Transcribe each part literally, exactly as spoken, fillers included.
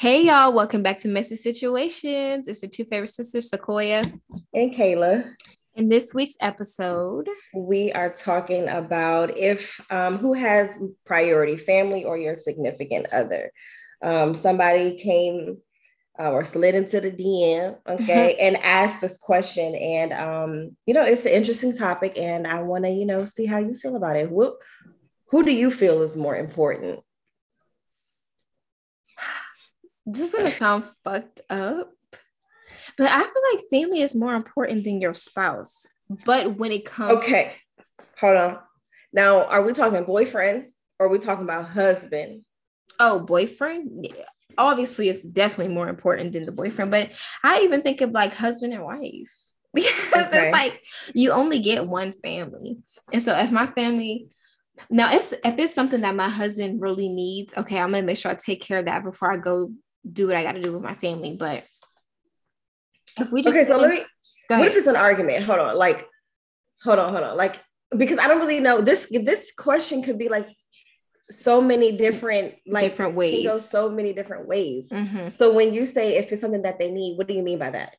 Hey y'all, welcome back to Messy Situations. It's your two favorite sisters, Sequoia and Kayla. In this week's episode, we are talking about if um, who has priority, family or your significant other. Um, somebody came uh, or slid into the D M, okay, and asked this question. And, um, you know, it's an interesting topic and I want to, you know, see how you feel about it. Who, who do you feel is more important? This is going to sound fucked up, but I feel like family is more important than your spouse. But when it comes... Okay, hold on. Now, are we talking boyfriend or are we talking about husband? Oh, boyfriend? Yeah. Obviously, it's definitely more important than the boyfriend, but I even think of like husband and wife because okay. It's like you only get one family. And so if my family... Now, if, if it's something that my husband really needs, okay, I'm going to make sure I take care of that before I go do what I got to do with my family. But if we just... Okay, so think, let me... What if it's an argument? Hold on. Like, hold on, hold on. Like, because I don't really know. This this question could be like so many different... like different ways. Go so many different ways. Mm-hmm. So when you say if it's something that they need, what do you mean by that?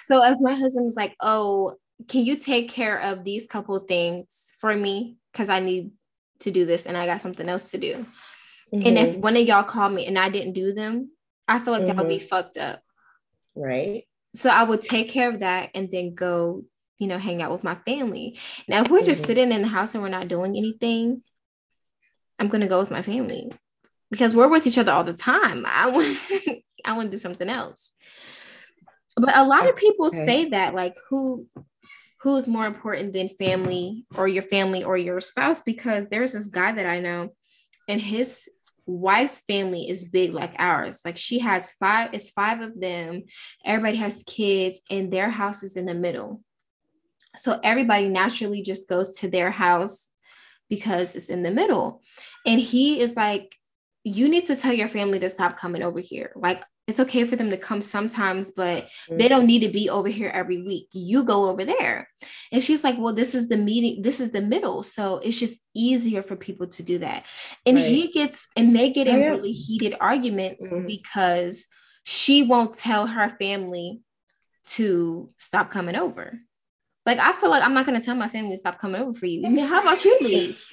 So if my husband was like, oh... can you take care of these couple of things for me? Cause I need to do this and I got something else to do. Mm-hmm. And if one of y'all called me and I didn't do them, I feel like mm-hmm. that would be fucked up. Right. So I would take care of that and then go, you know, hang out with my family. Now, if we're mm-hmm. just sitting in the house and we're not doing anything, I'm going to go with my family because we're with each other all the time. I want, I want to do something else. But a lot of people okay. say that, like, who, who's more important than family or your family or your spouse? Because there's this guy that I know and his wife's family is big like ours. Like she has five, it's five of them. Everybody has kids and their house is in the middle. So everybody naturally just goes to their house because it's in the middle. And he is like, you need to tell your family to stop coming over here. Like, it's okay for them to come sometimes, but they don't need to be over here every week. You go over there. And she's like, well, this is the meeting. This is the middle. So it's just easier for people to do that. And right. he gets, and they get in yeah. really heated arguments mm-hmm. because she won't tell her family to stop coming over. Like, I feel like I'm not going to tell my family to stop coming over for you. I mean, how about you leave?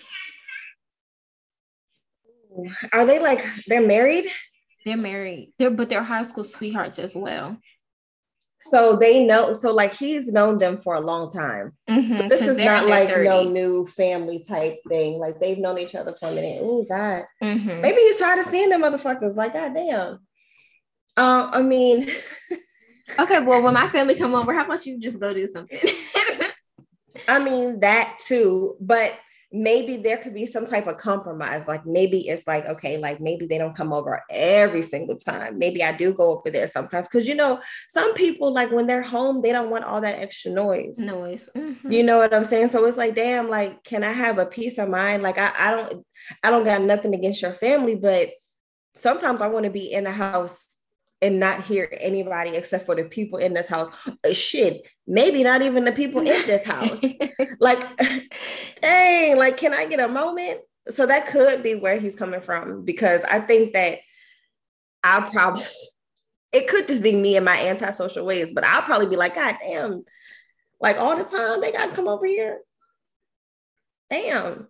Are they like, they're married? They're married, they're, but they're high school sweethearts as well. So they know, so like he's known them for a long time. Mm-hmm, but this is not like thirties. No new family type thing. Like they've known each other for a minute. Oh God, mm-hmm. maybe he's tired of seeing them motherfuckers. Like God damn. Uh, I mean, okay. Well, when my family come over, how about you just go do something? I mean that too, but. Maybe there could be some type of compromise. Like maybe it's like, okay, like maybe they don't come over every single time. Maybe I do go over there sometimes. Cause you know, some people like when they're home, they don't want all that extra noise. Noise. Mm-hmm. You know what I'm saying? So it's like, damn, like, can I have a peace of mind? Like I, I don't, I don't got nothing against your family, but sometimes I want to be in the house and not hear anybody except for the people in this house. Shit, maybe not even the people in this house. Like, dang, like, can I get a moment? So that could be where he's coming from, because I think that I'll probably, it could just be me and my antisocial ways, but I'll probably be like, God damn, like all the time they got to come over here. Damn.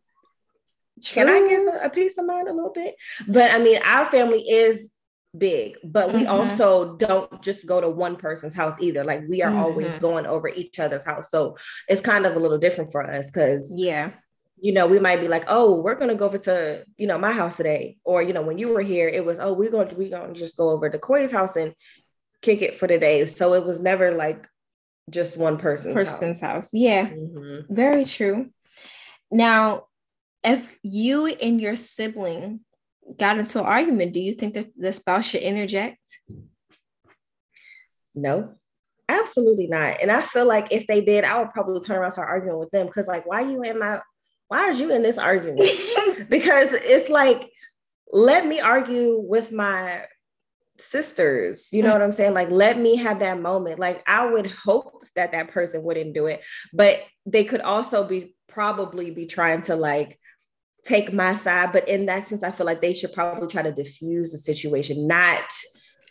True. Can I get a piece of mind a little bit? But I mean, our family is big, but we mm-hmm. also don't just go to one person's house either. Like we are mm-hmm. always going over each other's house. So it's kind of a little different for us because, yeah, you know, we might be like, oh, we're going to go over to, you know, my house today. Or, you know, when you were here, it was, oh, we're going to, we're going to just go over to Corey's house and kick it for the day. So it was never like just one person's, person's house. house. Yeah. Mm-hmm. Very true. Now, if you and your sibling got into an argument, do you think that the spouse should interject? No, absolutely not. And I feel like if they did, I would probably turn around and start arguing with them because, like, why you in my, why is you in this argument? Because it's like, let me argue with my sisters. You know what I'm saying? Like, let me have that moment. Like, I would hope that that person wouldn't do it, but they could also be probably be trying to like take my side, but in that sense, I feel like they should probably try to diffuse the situation, not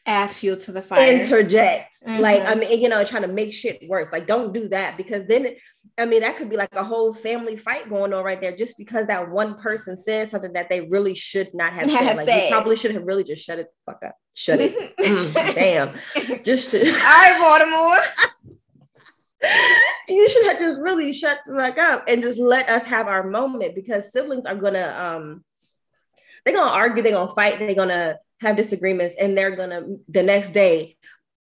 add fuel to the fire, interject. Mm-hmm. Like, I mean, you know, trying to make shit worse. Like, don't do that, because then, I mean, that could be like a whole family fight going on right there, just because that one person said something that they really should not have, have said. Like, said. You probably should have really just shut it the fuck up. Shut it. Damn. Just to- All right, Baltimore. You should have just really shut the fuck up and just let us have our moment, because siblings are going to, um, they're going to argue, they're going to fight, they're going to have disagreements, and they're going to, the next day,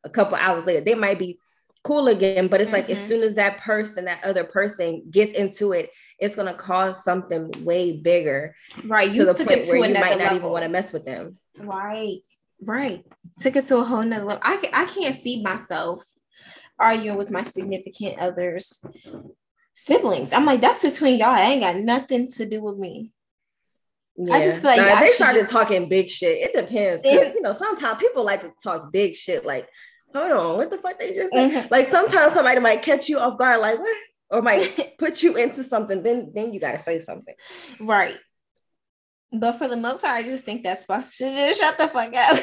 a couple hours later, they might be cool again, but it's mm-hmm. like, as soon as that person, that other person gets into it, it's going to cause something way bigger. Right. You to the point to where you might not level. Even want to mess with them. Right. Right. Took it to a whole nother level. I, can, I can't see myself arguing with my significant other's siblings. I'm like, that's between y'all. I ain't got nothing to do with me. Yeah. I just feel like nah, they started just... talking big shit. It depends. You know, sometimes people like to talk big shit. Like, hold on, what the fuck they just said? Mm-hmm. Like, sometimes somebody might catch you off guard, like, what? Or might put you into something. Then, then you gotta say something, right? But for the most part, I just think that's supposed to just shut the fuck up.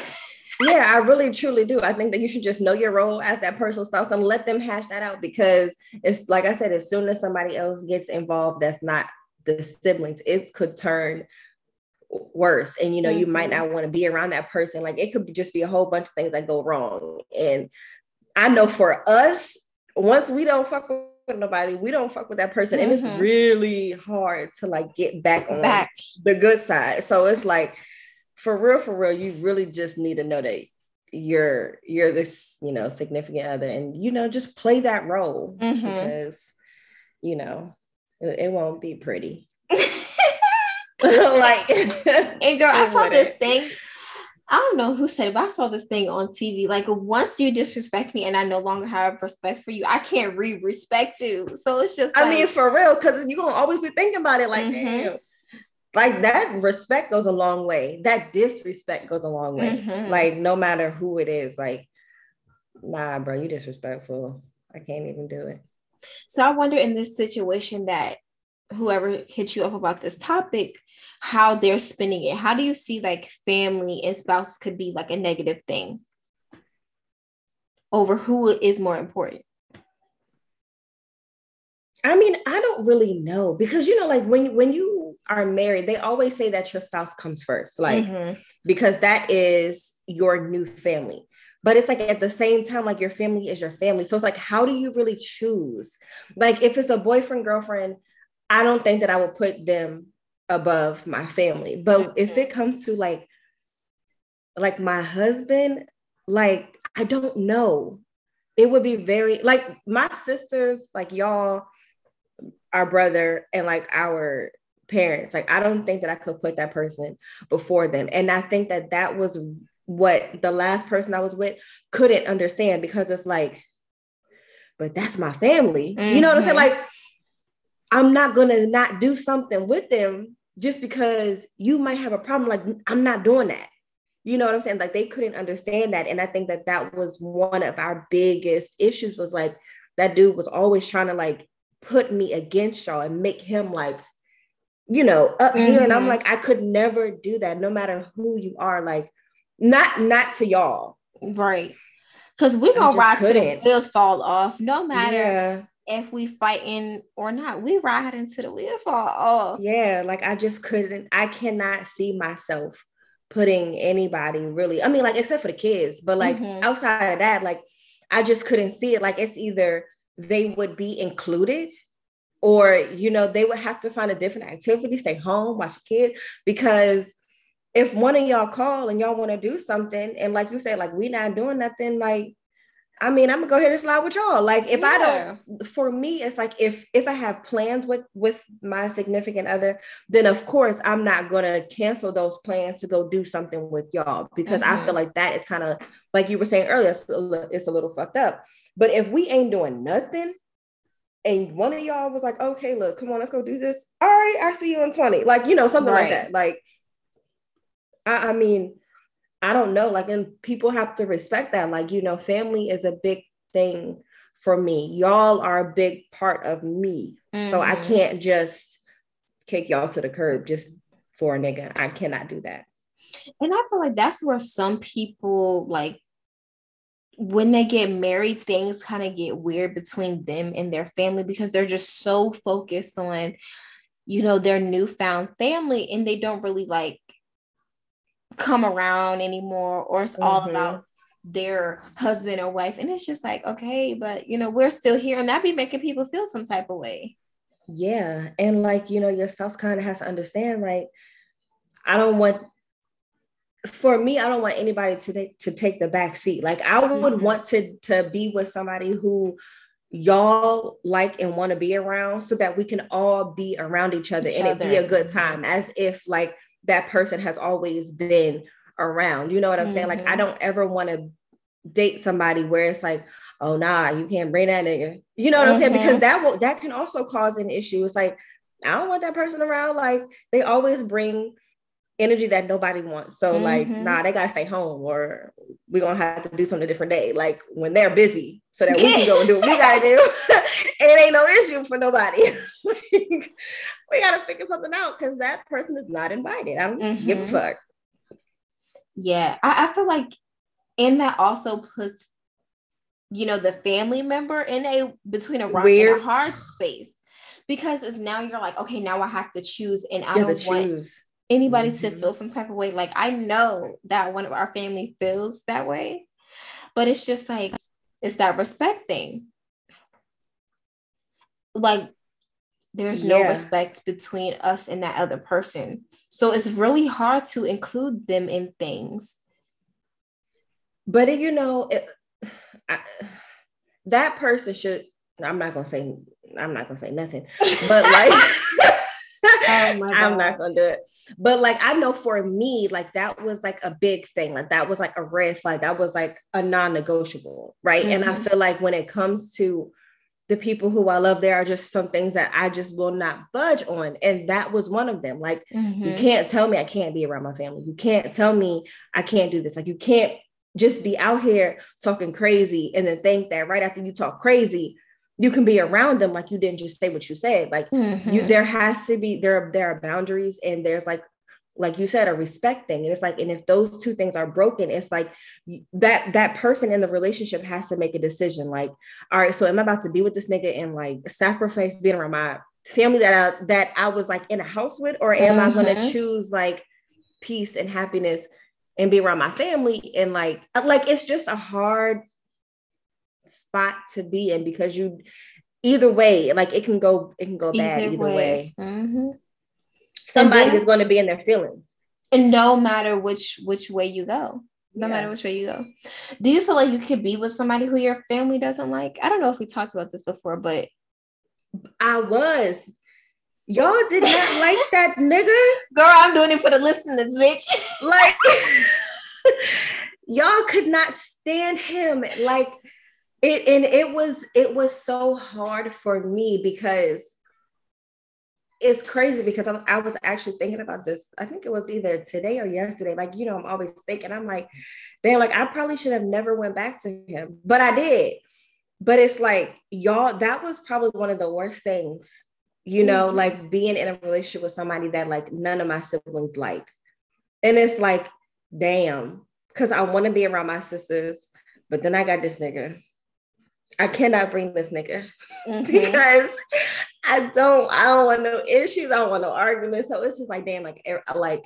Yeah, I really, truly do. I think that you should just know your role as that person's spouse and let them hash that out, because it's like I said, as soon as somebody else gets involved, that's not the siblings, it could turn worse. And, you know, mm-hmm. you might not want to be around that person. Like, it could just be a whole bunch of things that go wrong. And I know for us, once we don't fuck with nobody, we don't fuck with that person. Mm-hmm. And it's really hard to like get back on back. the good side. So it's like, for real, for real, you really just need to know that you're you're this, you know, significant other, and, you know, just play that role, mm-hmm. because, you know, it, it won't be pretty. Like, and girl, I saw this thing. I don't know who said it, but I saw this thing on T V. Like, once you disrespect me and I no longer have respect for you, I can't re-respect you. So it's just, like, I mean, for real, because you're gonna always be thinking about it, like, mm-hmm. damn. Like, that respect goes a long way. That disrespect goes a long way. Mm-hmm. Like, no matter who it is, like, nah, bro, you disrespectful. I can't even do it. So I wonder, in this situation that whoever hit you up about this topic, how they're spinning it. How do you see, like, family and spouse could be like a negative thing over who is more important? I mean, I don't really know, because, you know, like, when when you are married, they always say that your spouse comes first, like, mm-hmm. because that is your new family. But it's like, at the same time, like, your family is your family. So it's like, how do you really choose? Like, if it's a boyfriend, girlfriend, I don't think that I would put them above my family. But mm-hmm. if it comes to like, like my husband, like, I don't know. It would be very, like, my sisters, like y'all, our brother, and like our parents, like, I don't think that I could put that person before them. And I think that that was what the last person I was with couldn't understand, because it's like, but that's my family. Mm-hmm. You know what I'm saying? Like, I'm not going to not do something with them just because you might have a problem. Like, I'm not doing that. You know what I'm saying? Like, they couldn't understand that. And I think that that was one of our biggest issues, was like, that dude was always trying to like put me against y'all and make him like, you know, up mm-hmm. here. And I'm like, I could never do that, no matter who you are. Like, not not to y'all, right? Because we're gonna ride till the wheels fall off, no matter yeah. if we fighting or not. We ride until the wheels fall off. Yeah, like, I just couldn't. I cannot see myself putting anybody really. I mean, like, except for the kids, but like mm-hmm. outside of that, like, I just couldn't see it. Like, it's either they would be included, or, you know, they would have to find a different activity, stay home, watch the kids. Because if one of y'all call and y'all want to do something, and like you said, like, we not doing nothing, like, I mean, I'm gonna go ahead and slide with y'all. Like, if yeah. I don't, for me, it's like, if if I have plans with with my significant other, then of course I'm not gonna cancel those plans to go do something with y'all, because mm-hmm. I feel like that is kind of, like you were saying earlier, it's a, little, it's a little fucked up. But if we ain't doing nothing, and one of y'all was like, okay, look, come on, let's go do this. All right, I see you in twenty. Like, you know, something right. like that. Like, I, I mean, I don't know. Like, and people have to respect that. Like, you know, family is a big thing for me. Y'all are a big part of me. Mm-hmm. So I can't just kick y'all to the curb just for a nigga. I cannot do that. And I feel like that's where some people, like, when they get married, things kind of get weird between them and their family, because they're just so focused on, you know, their newfound family, and they don't really like come around anymore, or it's mm-hmm. all about their husband or wife. And it's just like, okay, but you know, we're still here, and that'd be making people feel some type of way. Yeah. And like, you know, your spouse kind of has to understand, like, I don't want, for me, I don't want anybody to take, to take the back seat. Like, I would mm-hmm. want to, to be with somebody who y'all like and want to be around, so that we can all be around each other each and other. It be a good time, as if like that person has always been around. You know what I'm mm-hmm. saying? Like, I don't ever want to date somebody where it's like, oh nah, you can't bring that nigga. You know what mm-hmm. I'm saying? Because that will, that can also cause an issue. It's like, I don't want that person around. Like, they always bring energy that nobody wants. So mm-hmm. like, nah, they gotta stay home, or we're gonna have to do something a different day, like when they're busy, so that we can go and do what we gotta do. It ain't no issue for nobody. Like, we gotta figure something out, because that person is not invited. I don't mm-hmm. give a fuck. Yeah, I, I feel like, and that also puts, you know, the family member in a, between a rock Weird. and a hard space, because it's now you're like, okay, now I have to choose, and I you don't want choose. anybody mm-hmm. to feel some type of way. Like, I know that one of our family feels that way, but it's just like, it's that respect thing. Like, there's yeah. no respect between us and that other person, so it's really hard to include them in things. But it, you know, it, I, that person should, I'm not gonna say I'm not gonna say nothing, but like, oh my God. I'm not gonna do it. But like, I know for me, like, that was like a big thing. Like, that was like a red flag. That was like a non-negotiable, right? Mm-hmm. And I feel like when it comes to the people who I love, there are just some things that I just will not budge on. And that was one of them. Like, mm-hmm. you can't tell me I can't be around my family. You can't tell me I can't do this. Like, you can't just be out here talking crazy and then think that right after you talk crazy, you can be around them. Like, you didn't just say what you said. Like, mm-hmm. you, there has to be, there, there are boundaries, and there's like, like you said, a respect thing. And it's like, and if those two things are broken, it's like that, that person in the relationship has to make a decision. Like, all right, so am I about to be with this nigga and like sacrifice being around my family that I, that I was like in a house with, or am mm-hmm. I going to choose like peace and happiness and be around my family? And like, like, it's just a hard spot to be in, because you, either way, like, it can go, it can go either bad either way. way. Mm-hmm. Somebody then, is going to be in their feelings, and no matter which which way you go, no yeah. matter which way you go. Do you feel like you could be with somebody who your family doesn't like? I don't know if we talked about this before, but I was. Y'all did not like that nigga. Girl, I'm doing it for the listeners, bitch. Like, y'all could not stand him. Like, it, and it was it was so hard for me, because it's crazy, because I, I was actually thinking about this. I think it was either today or yesterday. Like, you know, I'm always thinking, I'm like, damn, like, I probably should have never went back to him, but I did. But it's like, y'all, that was probably one of the worst things, you know, mm-hmm. like being in a relationship with somebody that like none of my siblings like. And it's like, damn, because I want to be around my sisters, but then I got this nigga. I cannot bring this nigga mm-hmm. because I don't, I don't want no issues. I don't want no arguments. So it's just like, damn, like, like,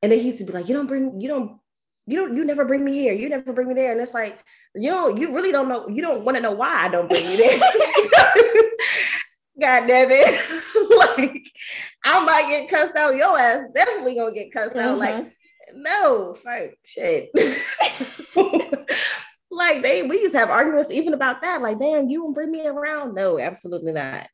and then he used to be like, you don't bring, you don't, you don't, you never bring me here. You never bring me there. And it's like, you don't, you really don't know. You don't want to know why I don't bring you there. God damn it. Like, I might get cussed out. Your ass definitely gonna get cussed mm-hmm. out. Like, no, fuck, shit. Like, they, we used to have arguments even about that. Like, damn, you won't bring me around. No, absolutely not.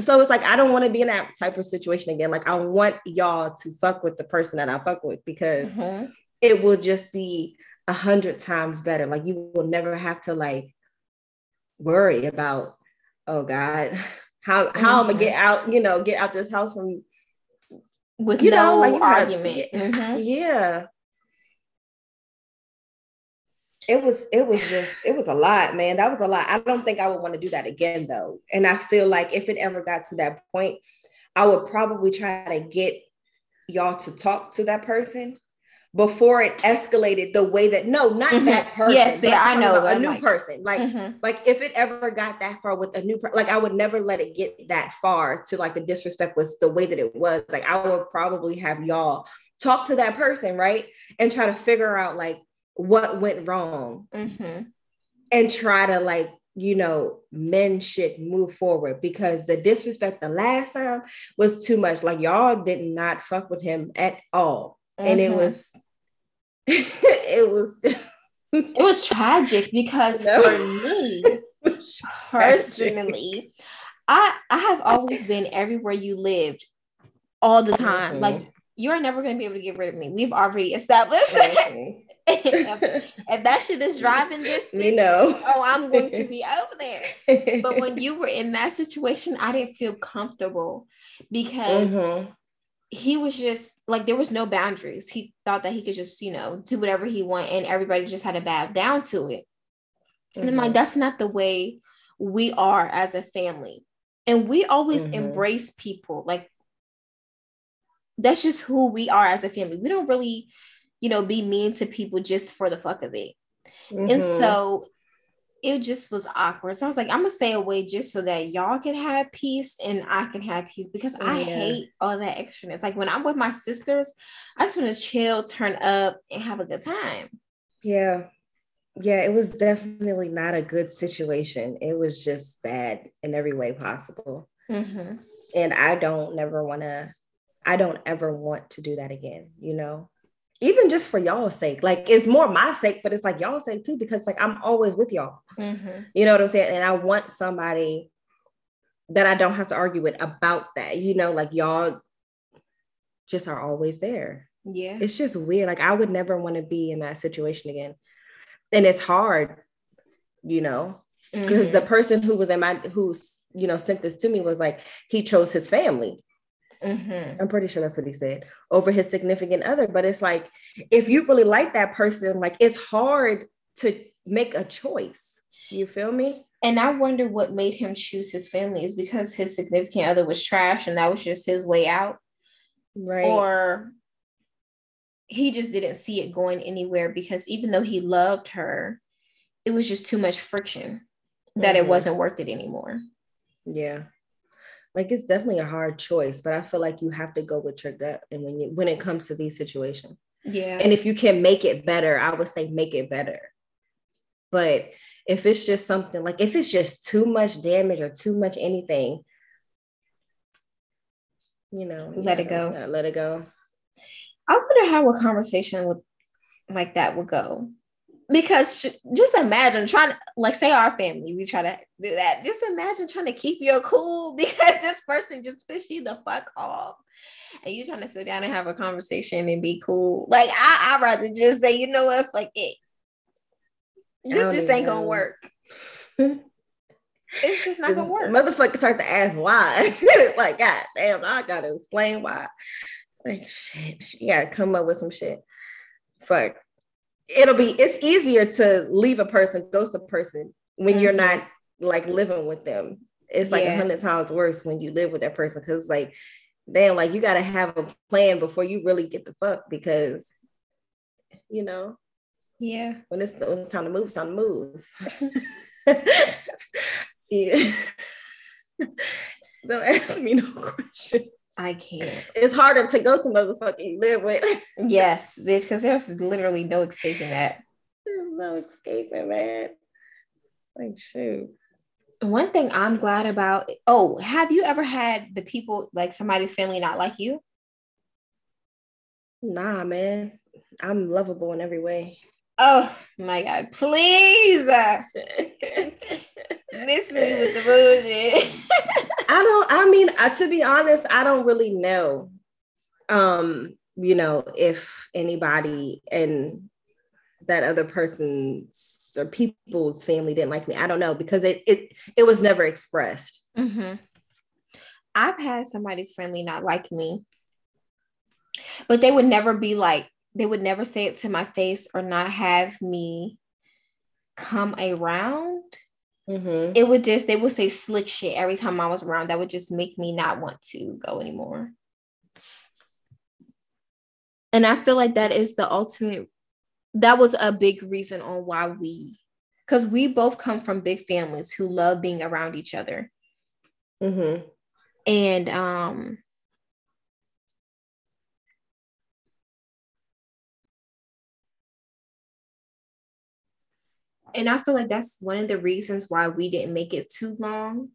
So it's like, I don't want to be in that type of situation again. Like, I want y'all to fuck with the person that I fuck with, because mm-hmm. it will just be a hundred times better. Like, you will never have to like worry about, oh God, how, how mm-hmm. I'm gonna get out, you know, get out this house from with you no know, like, argument. Get, mm-hmm. Yeah. It was, it was just, it was a lot, man. That was a lot. I don't think I would want to do that again though. And I feel like if it ever got to that point, I would probably try to get y'all to talk to that person before it escalated the way that, no, not mm-hmm. that person. Yes, yeah, I know. A I'm new like, person. Like, mm-hmm. like if it ever got that far with a new person, like I would never let it get that far to like the disrespect was the way that it was. Like I would probably have y'all talk to that person, right? And try to figure out like what went wrong mm-hmm. and try to like, you know, men should move forward because the disrespect the last time was too much. Like y'all did not fuck with him at all. Mm-hmm. And it was, it was, just it was tragic because no. for me personally, I, I have always been everywhere you lived all the time. Mm-hmm. Like you're never going to be able to get rid of me. We've already established mm-hmm. if, if that shit is driving this thing, you know, oh, I'm going to be over there. But when you were in that situation, I didn't feel comfortable because mm-hmm. he was just like, there was no boundaries. He thought that he could just, you know, do whatever he wanted and everybody just had to bow down to it. Mm-hmm. And I'm like, that's not the way we are as a family. And we always mm-hmm. embrace people. Like, that's just who we are as a family. We don't really, you know, be mean to people just for the fuck of it. Mm-hmm. And so it just was awkward. So I was like, I'm going to stay away just so that y'all can have peace and I can have peace because yeah. I hate all that extraness. Like when I'm with my sisters, I just want to chill, turn up and have a good time. Yeah. Yeah. It was definitely not a good situation. It was just bad in every way possible. Mm-hmm. And I don't never want to, I don't ever want to do that again, you know? Even just for y'all's sake, like it's more my sake, but it's like y'all's sake too, because like I'm always with y'all, mm-hmm. you know what I'm saying? And I want somebody that I don't have to argue with about that, you know, like y'all just are always there. Yeah. It's just weird. Like I would never want to be in that situation again. And it's hard, you know, because mm-hmm. the person who was in my, who's, you know, sent this to me was like, he chose his family. Mm-hmm. I'm pretty sure that's what he said over his significant other. But it's like, if you really like that person, like it's hard to make a choice. You feel me? And I wonder what made him choose his family is because his significant other was trash and that was just his way out. Right. Or he just didn't see it going anywhere because even though he loved her, it was just too much friction that mm-hmm. it wasn't worth it anymore. Yeah. Like, it's definitely a hard choice, but I feel like you have to go with your gut. And when you, when it comes to these situations, yeah. And if you can make it better, I would say make it better. But if it's just something like, if it's just too much damage or too much anything, you know, let it go, let it go. I wonder how a conversation with, like that would go. Because just imagine trying to, like, say our family, we try to do that. Just imagine trying to keep your cool because this person just pissed you the fuck off. And you trying to sit down and have a conversation and be cool. Like, I, I'd rather just say, you know what, fuck it. This just ain't going to work. It's just not going to work. Motherfuckers start to ask why. Like, God damn, I got to explain why. Like, shit, you got to come up with some shit. Fuck. It'll be, it's easier to leave a person, ghost a person when mm-hmm. you're not like living with them. It's like a yeah. hundred times worse when you live with that person. Cause it's like, damn, like you got to have a plan before you really get the fuck because, you know, yeah. When it's, when it's time to move, it's time to move. Yeah. Don't ask me no questions. I can't. It's harder to ghost a motherfucker you live with. Yes, bitch, because there's literally no escaping that. There's no escaping, man. Like, shoot. One thing I'm glad about, oh, have you ever had the people, like somebody's family not like you? Nah, man. I'm lovable in every way. Oh, my God. Please. Miss me with the bullshit. I don't, I mean, uh, to be honest, I don't really know, um, you know, if anybody and that other person's or people's family didn't like me. I don't know because it, it, it was never expressed. Mm-hmm. I've had somebody's family not like me, but they would never be like, they would never say it to my face or not have me come around. Mm-hmm. It would just, they would say slick shit every time I was around. That would just make me not want to go anymore. And I feel like that is the ultimate, that was a big reason on why we, because we both come from big families who love being around each other. Mm-hmm. And um, and I feel like that's one of the reasons why we didn't make it too long,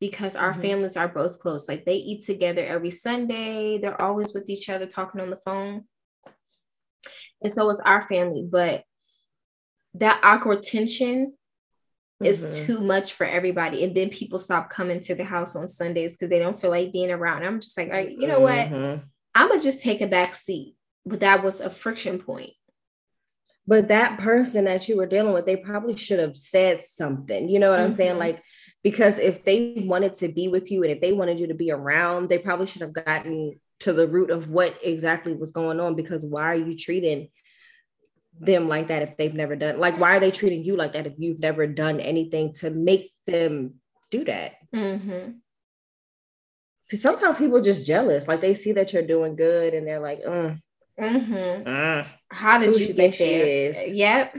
because our mm-hmm. families are both close. Like, they eat together every Sunday. They're always with each other talking on the phone. And so is our family. But that awkward tension mm-hmm. is too much for everybody. And then people stop coming to the house on Sundays because they don't feel like being around. I'm just like, right, you know mm-hmm. what? I'm going to just take a back seat. But that was a friction point. But that person that you were dealing with, they probably should have said something. You know what mm-hmm. I'm saying? Like, because if they wanted to be with you and if they wanted you to be around, they probably should have gotten to the root of what exactly was going on. Because why are you treating them like that if they've never done, like, why are they treating you like that if you've never done anything to make them do that? Mm-hmm. Sometimes people are just jealous. Like, they see that you're doing good and they're like, mm. Mm-hmm. Uh, how did you get there? Yep.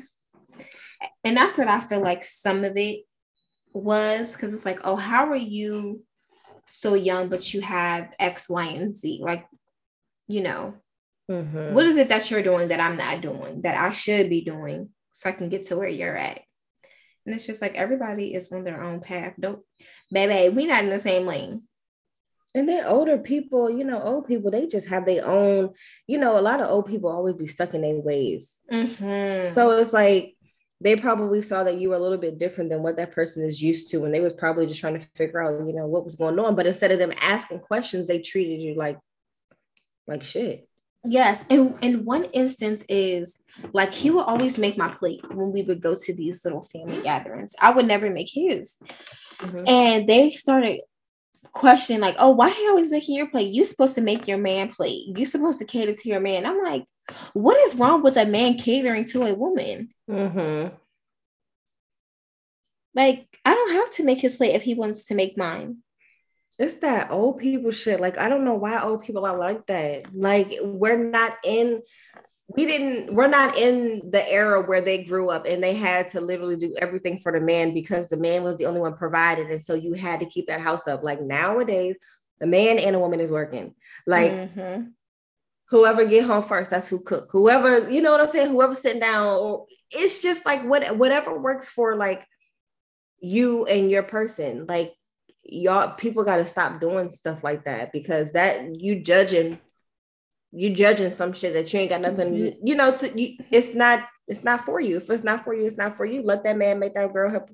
And that's what I feel like some of it was, because it's like, oh, how are you so young but you have X, Y, and Z? Like, you know, mm-hmm. what is it that you're doing that I'm not doing that I should be doing so I can get to where you're at? And it's just like, everybody is on their own path. Don't, baby, we not in the same lane. And then older people, you know, old people, they just have their own, you know, a lot of old people always be stuck in their ways. Mm-hmm. So it's like, they probably saw that you were a little bit different than what that person is used to. And they was probably just trying to figure out, you know, what was going on. But instead of them asking questions, they treated you like, like shit. Yes. And, and one instance is like, he would always make my plate when we would go to these little family gatherings. I would never make his. Mm-hmm. And they started question like, oh, why are you always making your plate? You're supposed to make your man plate. You're supposed to cater to your man. I'm like, what is wrong with a man catering to a woman? Mm-hmm. Like, I don't have to make his plate if he wants to make mine. It's that old people shit. Like, I don't know why old people are like that. Like, we're not in, we didn't, we're not in the era where they grew up and they had to literally do everything for the man because the man was the only one provided. And so you had to keep that house up. Like, nowadays, the man and a woman is working. Like, mm-hmm. whoever get home first, that's who cook. Whoever, you know what I'm saying? Whoever's sitting down, or it's just like what whatever works for like you and your person. Like, y'all, people got to stop doing stuff like that, because that you judging, you judging some shit that you ain't got nothing, mm-hmm. you, you know, to, you, it's not, it's not for you. If it's not for you, it's not for you. Let that man make that girl her,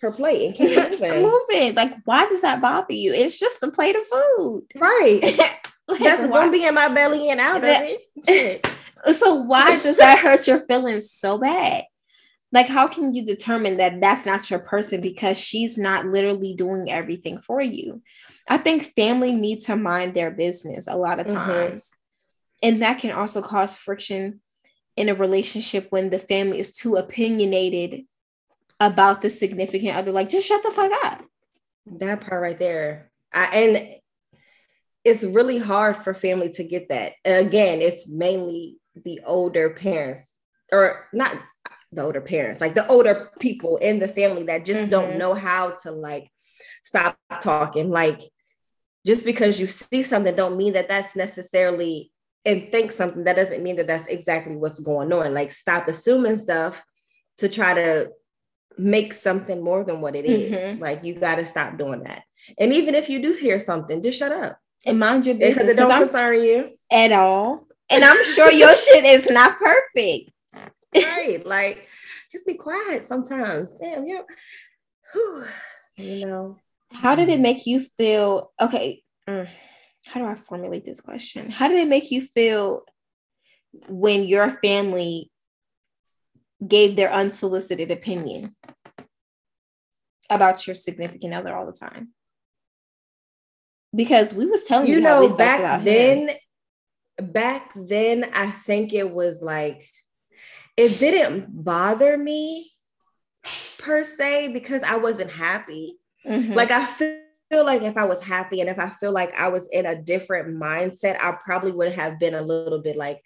her plate and keep moving. moving. Like, why does that bother you? It's just a plate of food. Right. Like, that's going to be in my belly and out of it. So why does that hurt your feelings so bad? Like, how can you determine that that's not your person because she's not literally doing everything for you? I think family needs to mind their business a lot of times. Mm-hmm. And that can also cause friction in a relationship when the family is too opinionated about the significant other. Like, just shut the fuck up. That part right there. I, and it's really hard for family to get that. Again, it's mainly the older parents, or not the older parents, like the older people in the family that just mm-hmm. don't know how to like stop talking. Like, just because you see something don't mean that that's necessarily, and think something, that doesn't mean that that's exactly what's going on. Like, stop assuming stuff to try to make something more than what it is. Mm-hmm. Like, you got to stop doing that. And even if you do hear something, just shut up. And mind your business. Because it don't concern you. At all. And I'm sure your shit is not perfect. Right. Like, just be quiet sometimes. Damn, you know. You know. How did it make you feel? Okay. Mm, how do I formulate this question? How did it make you feel when your family gave their unsolicited opinion about your significant other all the time? Because we was telling you, you know, back then, him. back then, I think it was like, it didn't bother me per se, because I wasn't happy. Mm-hmm. Like, I feel like if I was happy and if I feel like I was in a different mindset, I probably would have been a little bit like,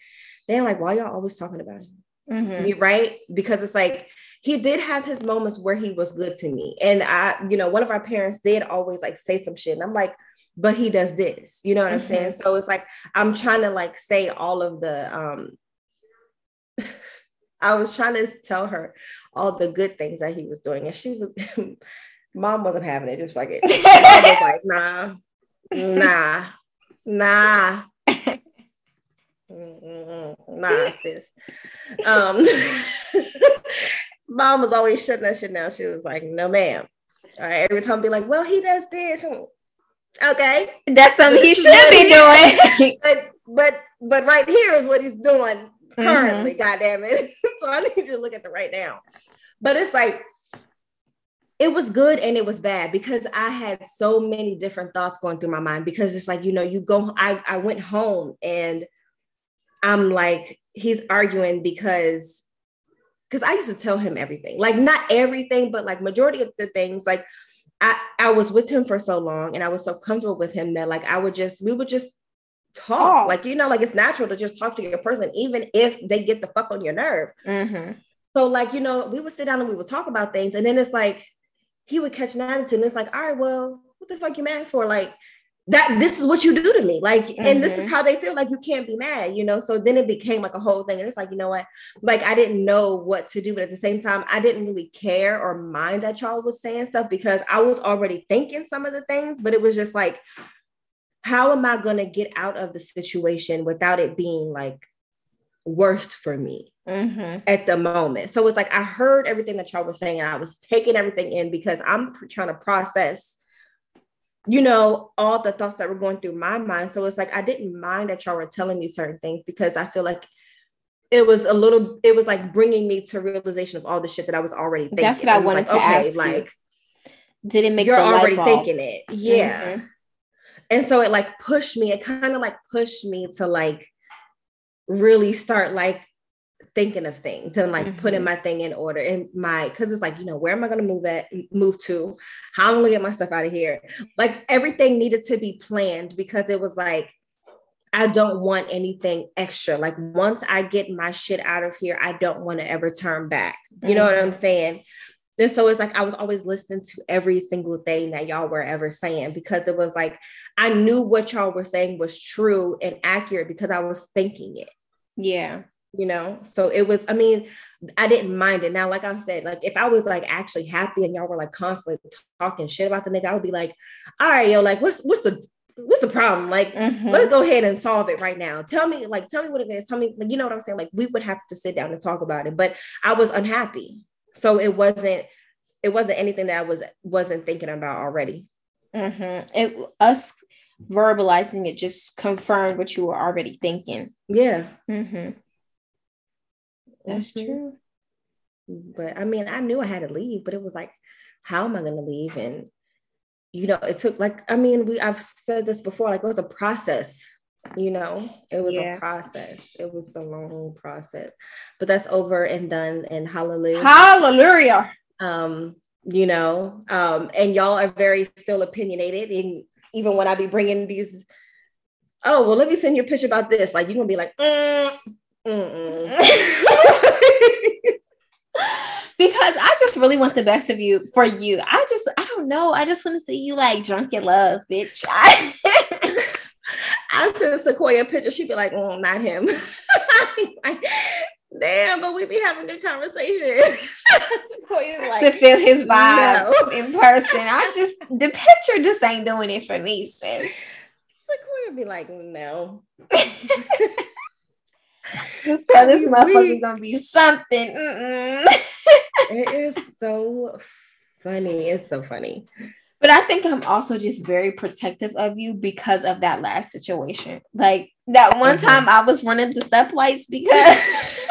damn, like, why y'all always talking about him? Mm-hmm. You right? Because it's like, he did have his moments where he was good to me. And I, you know, one of our parents did always like say some shit and I'm like, but he does this, you know what mm-hmm. I'm saying? So it's like, I'm trying to like say all of the, um, I was trying to tell her all the good things that he was doing. And she was, mom wasn't having it. Just fuck it. I was like, nah, nah, nah. Nah, sis. Um, mom was always shutting that shit down. She was like, no, ma'am. All right. Every time I'd be like, well, he does this. Okay. That's something he should be doing. But, but, but right here is what he's doing currently. Mm-hmm. God damn it. So I need you to look at the right now. But it's like, it was good and it was bad because I had so many different thoughts going through my mind because it's like, you know, you go, I, I went home and I'm like, he's arguing because, because I used to tell him everything, like not everything, but like majority of the things, like I, I was with him for so long and I was so comfortable with him that like, I would just, we would just talk oh. like, you know, like it's natural to just talk to your person, even if they get the fuck on your nerve. Mm-hmm. So like, you know, we would sit down and we would talk about things. And then it's like, he would catch an attitude and it's like, all right, well, what the fuck you mad for? Like that, this is what you do to me. Like, mm-hmm. and this is how they feel like you can't be mad, you know? So then it became like a whole thing. And it's like, you know what? Like, I didn't know what to do, but at the same time, I didn't really care or mind that y'all was saying stuff because I was already thinking some of the things, but it was just like, how am I going to get out of the situation without it being like worse for me mm-hmm. at the moment? So it's like, I heard everything that y'all were saying and I was taking everything in because I'm trying to process, you know, all the thoughts that were going through my mind. So it's like, I didn't mind that y'all were telling me certain things because I feel like it was a little, it was like bringing me to realization of all the shit that I was already thinking. That's what I, I wanted like, to okay, ask like, you. Did it make you're the already light thinking it. Yeah. Mm-hmm. And so it like pushed me, it kind of like pushed me to like, really start like thinking of things and like mm-hmm. putting my thing in order and my, cause it's like, you know, where am I going to move at, move to? How am I going to get my stuff out of here? Like everything needed to be planned because it was like, I don't want anything extra. Like once I get my shit out of here, I don't want to ever turn back. You know mm-hmm. what I'm saying? And so it's like, I was always listening to every single thing that y'all were ever saying, because it was like, I knew what y'all were saying was true and accurate because I was thinking it. Yeah. You know? So it was, I mean, I didn't mind it. Now, like I said, like if I was like actually happy and y'all were like constantly talking shit about the nigga, I would be like, all right, yo, like what's, what's the, what's the problem? Like, mm-hmm. let's go ahead and solve it right now. Tell me, like, tell me what it is. Tell me, like, you know what I'm saying? Like we would have to sit down and talk about it, but I was unhappy. So it wasn't, it wasn't anything that I was, wasn't thinking about already. Mm-hmm. It, us verbalizing it just confirmed what you were already thinking. Yeah. Mm-hmm. That's mm-hmm. true. But I mean, I knew I had to leave, but it was like, how am I going to leave? And, you know, it took like, I mean, we, I've said this before, like it was a process. You know, it was yeah. a process. It was a long process, but that's over and done. And hallelujah. Hallelujah. Um, you know, um, and y'all are very still opinionated. And even when I be bringing these, oh, well, let me send you a picture about this. Like, you're going to be like, mm, mm-mm. Because I just really want the best of you for you. I just, I don't know. I just want to see you like drunk in love, bitch. I- I send Sequoia a picture. She'd be like, oh, not him. Like, damn, but we be having a good conversation. Sequoia's like, to feel his vibe no. in person. I just, the picture just ain't doing it for me, sis. Sequoia be like, no. Just tell this motherfucker gonna be something. It is so funny. It's so funny. But I think I'm also just very protective of you because of that last situation. Like that one mm-hmm. time I was running the stoplights because,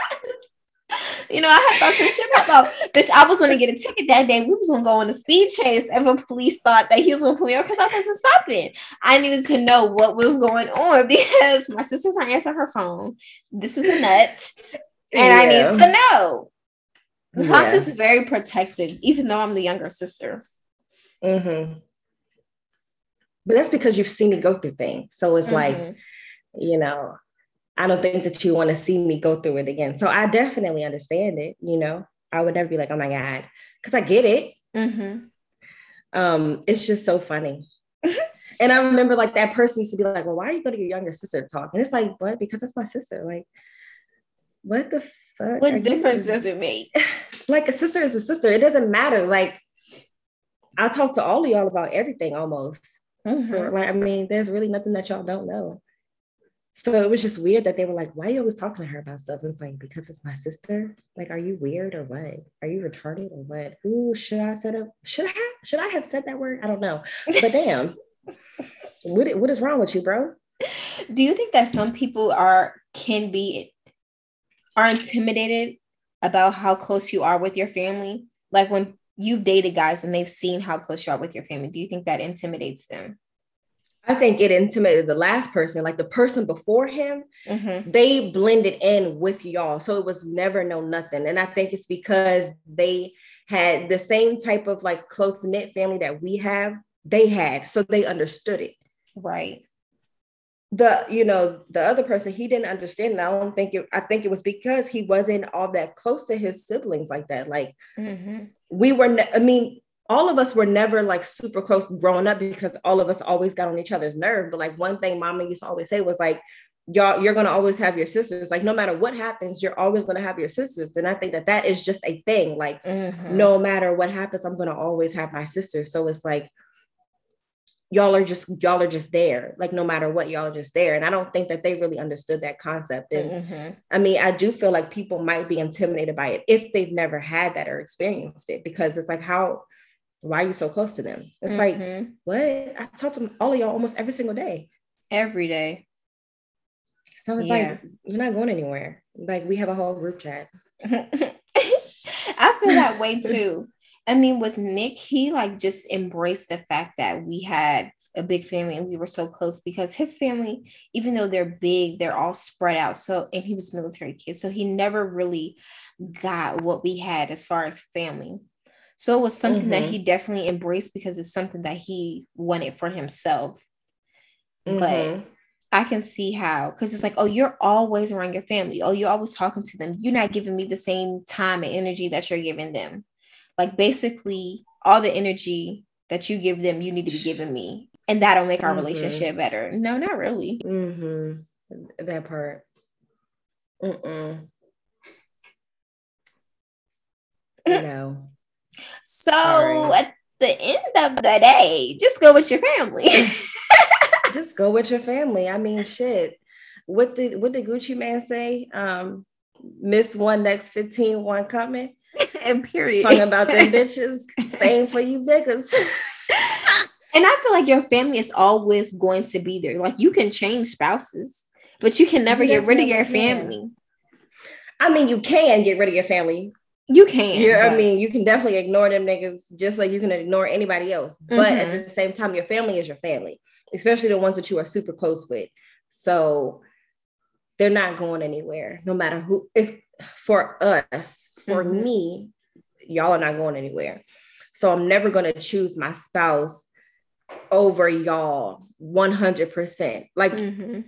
you know, I had thought some shit about, bitch, I was going to get a ticket that day. We was going to go on a speed chase if the police thought that he was going to pull me over because I wasn't stopping. I needed to know what was going on because my sister's not answering her phone. This is a nut. And yeah. I need to know. Because yeah. I'm just very protective, even though I'm the younger sister. Mm-hmm. But that's because you've seen me go through things. So it's mm-hmm. like, you know, I don't think that you want to see me go through it again. So I definitely understand it. You know, I would never be like, oh my God, because I get it. Mm-hmm. Um, it's just so funny. And I remember like that person used to be like, well, why are you going to your younger sister to talk? And it's like, what? Because that's my sister. Like, what the fuck? What difference does it make? Like a sister is a sister. It doesn't matter. Like, I talk to all of y'all about everything almost. Mm-hmm. Like, I mean, there's really nothing that y'all don't know. So it was just weird that they were like, why are you always talking to her about stuff? And it's like, because it's my sister. Like, are you weird or what? Are you retarded or what? Ooh, should I set up? Should I? Should I have said that word? I don't know. But damn. What, what is wrong with you, bro? Do you think that some people are can be are intimidated about how close you are with your family? Like when you've dated guys and they've seen how close you are with your family, do you think that intimidates them? I think it intimidated the last person, like the person before him. Mm-hmm. They blended in with y'all, so it was never no nothing. And I think it's because they had the same type of like close-knit family that we have. They had, so they understood it. Right. The, you know, the other person, he didn't understand. And I don't think it, I think it was because he wasn't all that close to his siblings like that. Like mm-hmm. we were, ne- I mean, all of us were never like super close growing up because all of us always got on each other's nerve. But like one thing mama used to always say was like, y'all, you're going to always have your sisters. Like no matter what happens, you're always going to have your sisters. And I think that that is just a thing. Like mm-hmm. no matter what happens, I'm going to always have my sisters. So it's like, y'all are just y'all are just there, like no matter what, y'all are just there. And I don't think that they really understood that concept. And mm-hmm. I mean, I do feel like people might be intimidated by it if they've never had that or experienced it, because it's like, how, why are you so close to them? It's mm-hmm. like, what? I talk to all of y'all almost every single day. Every day. So it's yeah. like, you're not going anywhere. Like we have a whole group chat. I feel that way too. I mean, with Nick, he like just embraced the fact that we had a big family and we were so close, because his family, even though they're big, they're all spread out. So, and he was a military kid, so he never really got what we had as far as family. So it was something mm-hmm. that he definitely embraced because it's something that he wanted for himself. Mm-hmm. But I can see how, because it's like, oh, you're always around your family. Oh, you're always talking to them. You're not giving me the same time and energy that you're giving them. Like basically all the energy that you give them, you need to be giving me, and that'll make our mm-hmm. relationship better. No, not really. Mm-hmm. That part. Mm-mm. No. So Sorry. At the end of the day, just go with your family. Just go with your family. I mean, shit. What did what did Gucci Man say? Um, miss one next fifteen, one coming. And period. Talking about them bitches. Same for you niggas. And I feel like your family is always going to be there. Like you can change spouses, but you can never you get rid of your family. Can. I mean, you can get rid of your family. You can. You're, I mean, you can definitely ignore them niggas just like you can ignore anybody else. But mm-hmm. at the same time, your family is your family, especially the ones that you are super close with. So they're not going anywhere, no matter who. If for us, for mm-hmm. me, y'all are not going anywhere. So I'm never going to choose my spouse over y'all one hundred percent. Like, mm-hmm.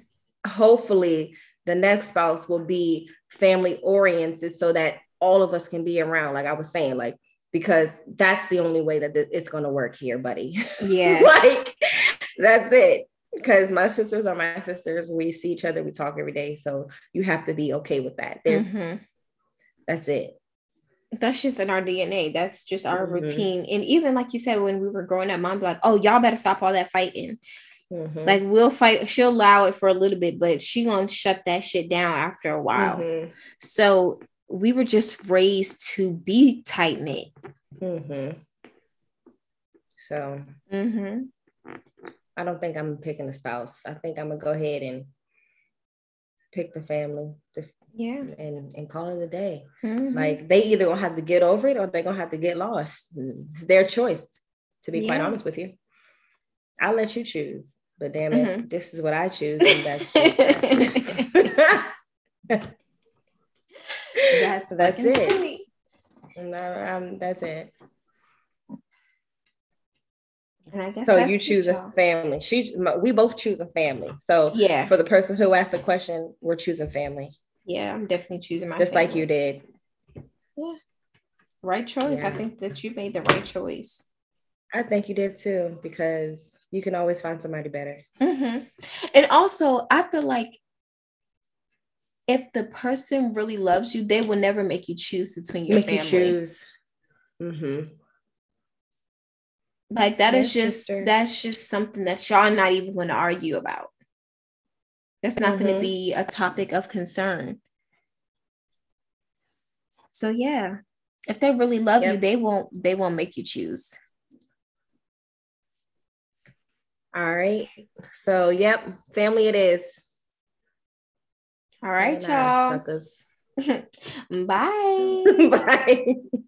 hopefully the next spouse will be family oriented so that all of us can be around. Like I was saying, like, because that's the only way that th- it's going to work here, buddy. Yeah. Like, that's it. Because my sisters are my sisters. We see each other. We talk every day. So you have to be okay with that. There's, mm-hmm. That's it. That's just in our D N A. That's just our mm-hmm. routine. And even like you said, when we were growing up, mom be like, oh, y'all better stop all that fighting. Mm-hmm. Like we'll fight. She'll allow it for a little bit, but she gonna shut that shit down after a while. Mm-hmm. So we were just raised to be tight-knit. Mm-hmm. So. Mm-hmm. I don't think I'm picking a spouse. I think I'm gonna go ahead and pick the family. Yeah. And, and call it a day. Mm-hmm. Like they either gonna have to get over it or they're gonna have to get lost. It's their choice, to be yeah. quite honest with you. I'll let you choose, but damn it, mm-hmm. this is what I choose. And that's that's, that's it. Funny. And that, um, that's it. And I guess so you choose a family. She, we both choose a family. So yeah, for the person who asked the question, we're choosing family. Yeah, I'm definitely choosing my just family. Like you did. Yeah, right choice. Yeah. I think that you made the right choice. I think you did too, because you can always find somebody better. Mm-hmm. And also, I feel like if the person really loves you, they will never make you choose between your make family. You choose. Mm-hmm. Like that yes, is just sister. That's just something that y'all not even going to argue about. That's not mm-hmm. going to be a topic of concern. So yeah, if they really love yep. you, they won't. They won't make you choose. All right. So, yep. Family it is. All right, so y'all. Suckers. Bye. Bye.